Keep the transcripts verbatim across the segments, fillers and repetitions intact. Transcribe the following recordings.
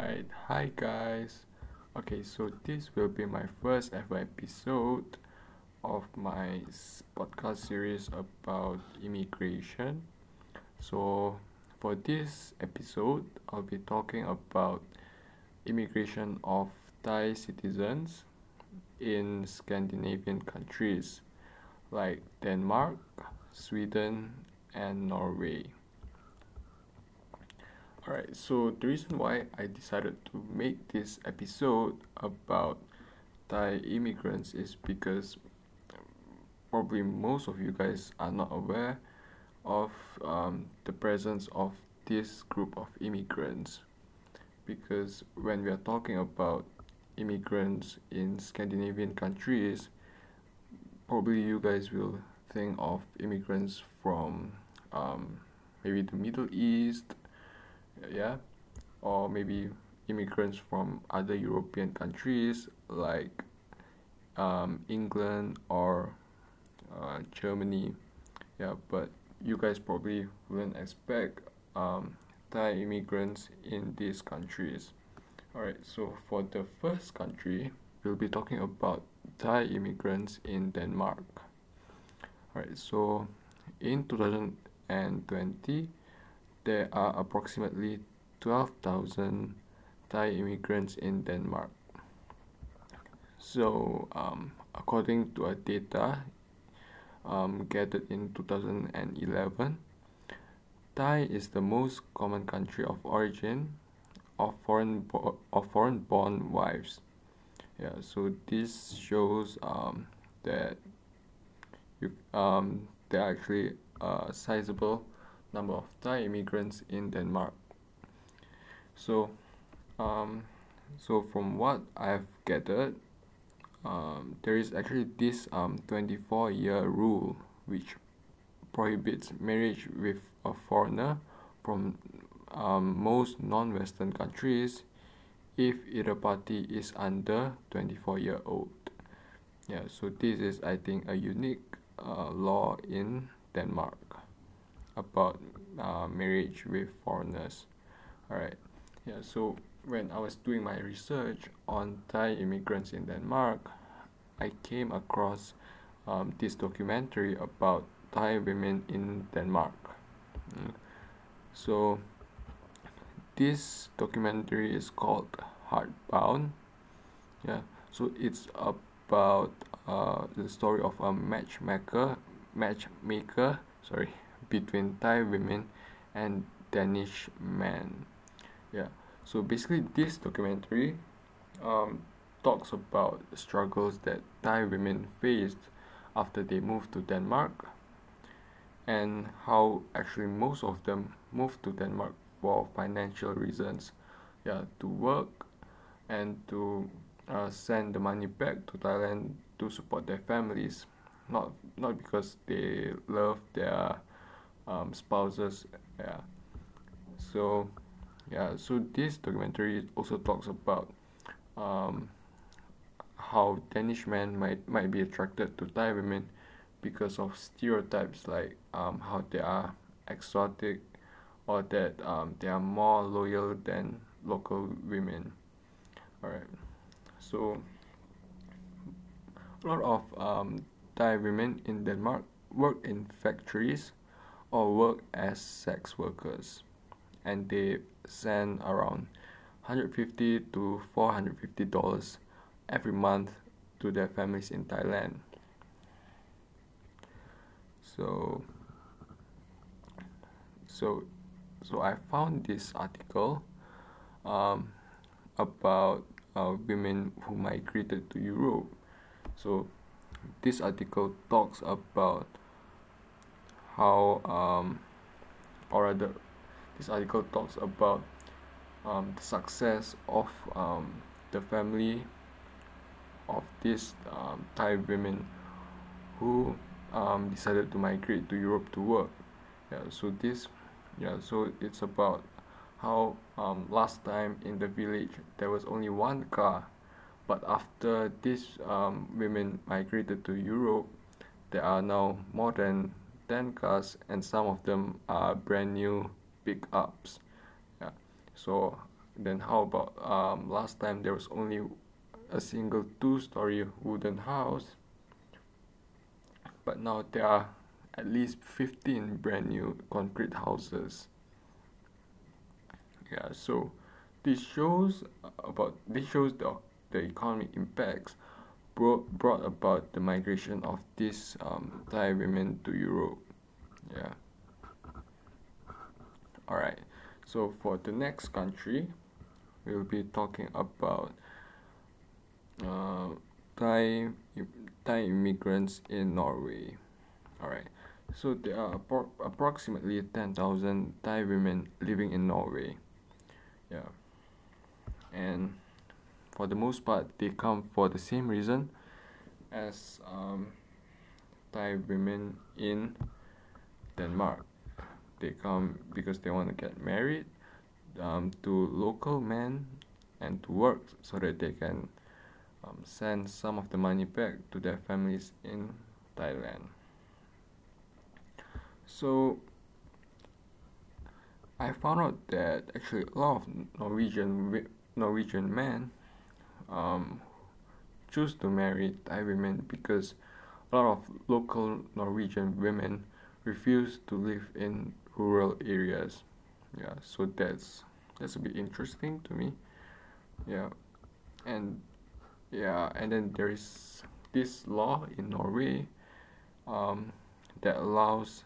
Alright, hi guys. Okay, so this will be my first ever episode of my podcast series about immigration. So for this episode, I'll be talking about immigration of Thai citizens in Scandinavian countries like Denmark, Sweden, and Norway. Alright, so the reason why I decided to make this episode about Thai immigrants is because probably most of you guys are not aware of um, the presence of this group of immigrants, because when we are talking about immigrants in Scandinavian countries, probably you guys will think of immigrants from um, maybe the Middle East, yeah, or maybe immigrants from other European countries like um, England or uh, Germany, yeah. But you guys probably wouldn't expect um, Thai immigrants in these countries. Alright, so for the first country, we'll be talking about Thai immigrants in Denmark. Alright, so in two thousand twenty, there are approximately twelve thousand Thai immigrants in Denmark. So, um, according to a data um, gathered in two thousand eleven, Thai is the most common country of origin of foreign bo- of foreign-born wives. Yeah, so this shows um, that you um there are actually a sizable number of Thai immigrants in Denmark. So, um, so from what I've gathered, um, there is actually this um twenty-four year rule which prohibits marriage with a foreigner from um, most non-Western countries if either party is under twenty-four year old. Yeah, so this is, I think, a unique uh, law in Denmark about uh, marriage with foreigners. Alright, yeah, so when I was doing my research on Thai immigrants in Denmark, I came across um, this documentary about Thai women in Denmark. Mm. So this documentary is called Heartbound. Yeah, so it's about uh, the story of a matchmaker matchmaker sorry between Thai women and Danish men. Yeah, so basically this documentary um, talks about struggles that Thai women faced after they moved to Denmark, and how actually most of them moved to Denmark for financial reasons, yeah, to work and to uh, send the money back to Thailand to support their families, not not because they love their um, spouses, yeah. So, yeah, so this documentary also talks about um, how Danish men might might be attracted to Thai women because of stereotypes like um, how they are exotic, or that um, they are more loyal than local women. Alright, so a lot of um, Thai women in Denmark work in factories or work as sex workers, and they send around one hundred fifty to four hundred fifty dollars every month to their families in Thailand. So, so, so I found this article um, about uh, women who migrated to Europe. So, this article talks about how, um, or rather, this article talks about um, the success of um, the family of these um, Thai women who Um, decided to migrate to Europe to work. Yeah, so this, yeah, so it's about how um, last time in the village there was only one car, but after these um, women migrated to Europe, there are now more than ten cars, and some of them are brand new pickups. Yeah, so Then how about um, last time there was only a single two-story wooden house, but now there are at least fifteen brand new concrete houses. Yeah, so this shows about this shows the the economic impacts brought brought about the migration of these um, Thai women to Europe. Yeah. All right. So for the next country, we'll be talking about uh, Thai Thai immigrants in Norway. All right. So there are appro approximately ten thousand Thai women living in Norway. Yeah. And for the most part, they come for the same reason as um, Thai women in Denmark. They come because they want to get married um, to local men and to work so that they can um, send some of the money back to their families in Thailand. So I found out that actually a lot of Norwegian Norwegian men um, choose to marry Thai women because a lot of local Norwegian women refuse to live in rural areas. Yeah, so that's that's a bit interesting to me. Yeah, and yeah, and then there is this law in Norway um, that allows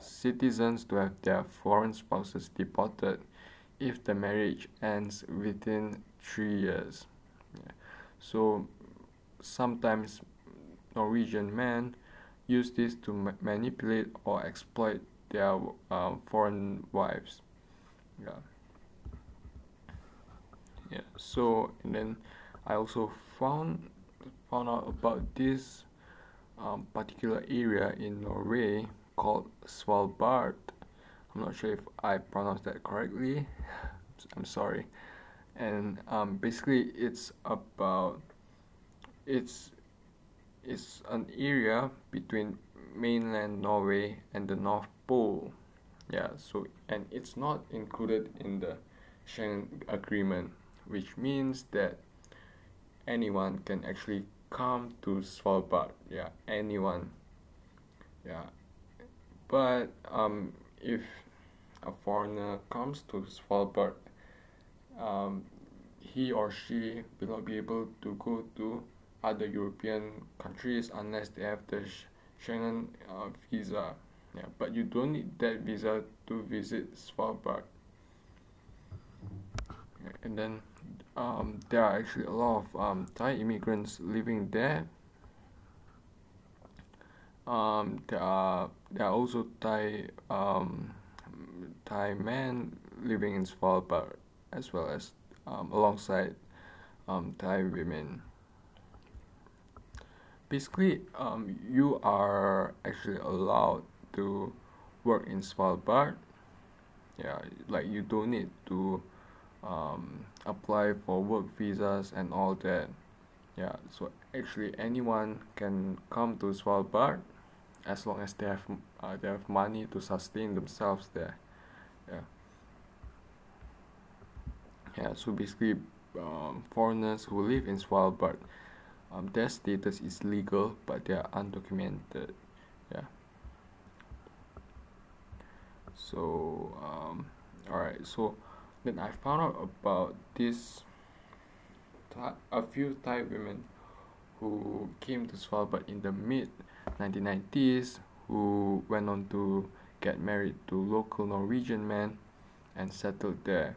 citizens to have their foreign spouses deported if the marriage ends within three years. Yeah. So sometimes Norwegian men use this to ma manipulate or exploit their uh, foreign wives. Yeah. Yeah. So and then I also found found out about this um, particular area in Norway called Svalbard. I'm not sure if I pronounced that correctly. I'm sorry. And um, basically, it's about it's. It's an area between mainland Norway and the North Pole. Yeah, so and it's not included in the Schengen Agreement, which means that anyone can actually come to Svalbard. Yeah, anyone. Yeah, but um, if a foreigner comes to Svalbard, um, he or she will not be able to go to other European countries unless they have the Schengen uh, visa. Yeah, but you don't need that visa to visit Svalbard. And then um, there are actually a lot of um, Thai immigrants living there. Um, there are there are also Thai um, Thai men living in Svalbard as well as um, alongside um, Thai women. Basically, um, you are actually allowed to work in Svalbard. Yeah, like you don't need to um, apply for work visas and all that. Yeah, so actually anyone can come to Svalbard as long as they have uh, they have money to sustain themselves there. Yeah. Yeah. So basically, um, foreigners who live in Svalbard, Um, their status is legal, but they are undocumented. Yeah. So, um, alright. So, then I found out about this. A few Thai women who came to Svalbard in the mid nineteen nineties, who went on to get married to local Norwegian men, and settled there.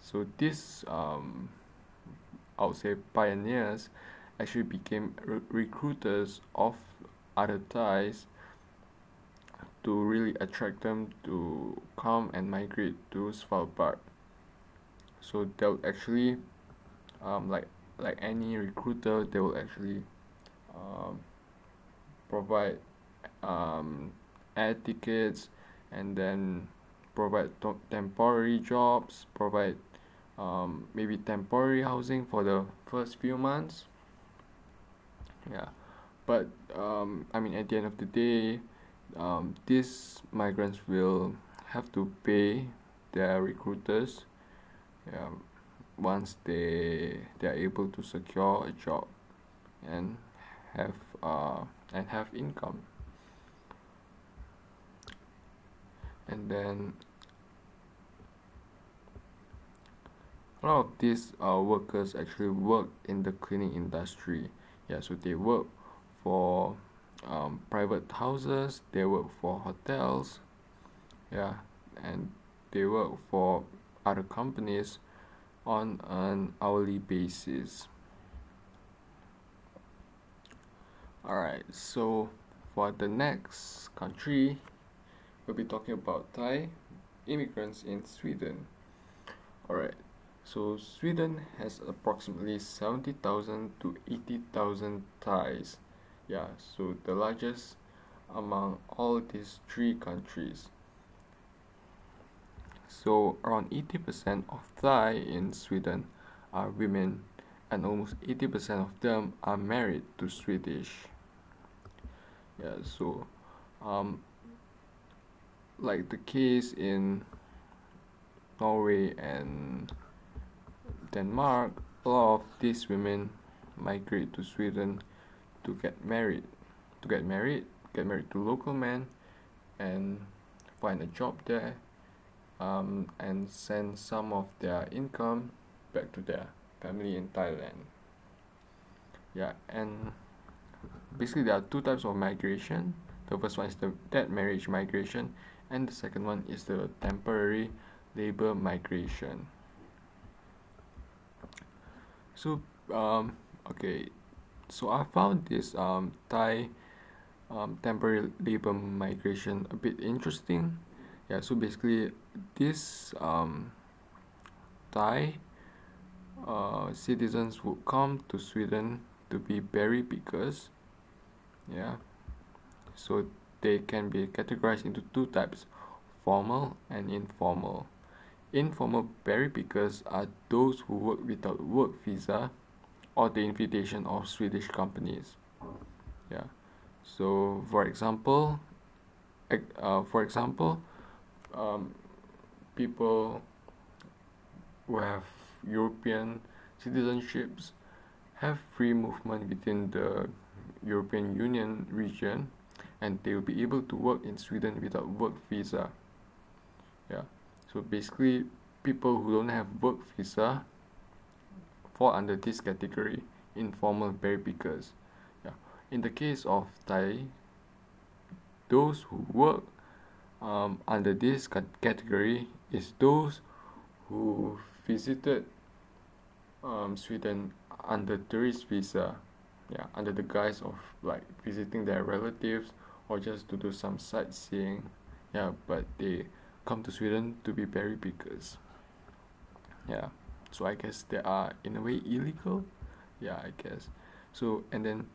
So these, um, I would say, pioneers actually became re recruiters of other Thais to really attract them to come and migrate to Svalbard. So they'll actually, um, like like any recruiter, they will actually um, provide um, air tickets and then provide temporary jobs, provide um, maybe temporary housing for the first few months. Yeah, but um, I mean, at the end of the day, um, these migrants will have to pay their recruiters, um, once they they are able to secure a job and have uh and have income. And then a lot of these uh, workers actually work in the cleaning industry. Yeah, so they work for um, private houses, they work for hotels, yeah, and they work for other companies on an hourly basis. Alright, so for the next country, we'll be talking about Thai immigrants in Sweden. Alright, so Sweden has approximately seventy thousand to eighty thousand Thais. Yeah, so the largest among all these three countries. So around eighty percent of Thai in Sweden are women, and almost eighty percent of them are married to Swedish. Yeah, so um like the case in Norway and Denmark, a lot of these women migrate to Sweden to get married, to get married, get married to local men and find a job there, um, and send some of their income back to their family in Thailand. Yeah, and basically there are two types of migration. The first one is the dead marriage migration, and the second one is the temporary labor migration. So um okay, so I found this um Thai um temporary labor migration a bit interesting. Yeah, so basically this um Thai uh citizens would come to Sweden to be berry pickers. Yeah, so they can be categorized into two types, formal and informal. Informal berry pickers are those who work without work visa or the invitation of Swedish companies. Yeah, so for example, uh, for example, um, people who have European citizenships have free movement within the European Union region, and they will be able to work in Sweden without work visa. Yeah, so basically people who don't have work visa fall under this category, informal berry pickers. Yeah, in the case of Thai, those who work um, under this category is those who visited um, Sweden under tourist visa. Yeah, under the guise of like visiting their relatives or just to do some sightseeing. Yeah, but they come to Sweden to be berry pickers. Yeah, so I guess they are in a way illegal. Yeah, I guess so. And then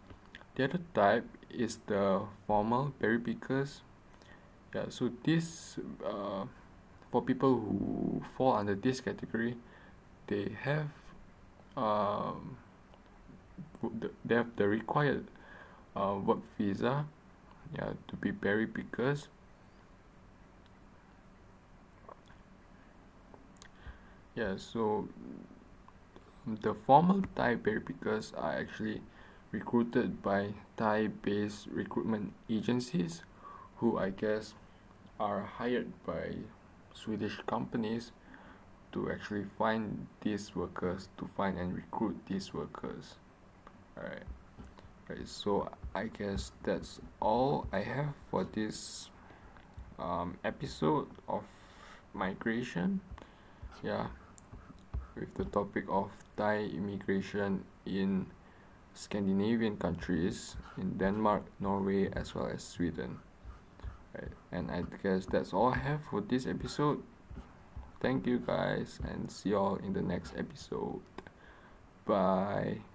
the other type is the formal berry pickers. Yeah, so this uh, for people who fall under this category, they have um they have the required uh, work visa, yeah, to be berry pickers. Yeah, so the formal Thai berry pickers are actually recruited by Thai-based recruitment agencies, who I guess are hired by Swedish companies to actually find these workers, to find and recruit these workers. Alright, right, so I guess that's all I have for this um, episode of migration. Yeah, with the topic of Thai immigration in Scandinavian countries, in Denmark, Norway, as well as Sweden. Right, and I guess that's all I have for this episode. Thank you guys, and see y'all in the next episode. Bye.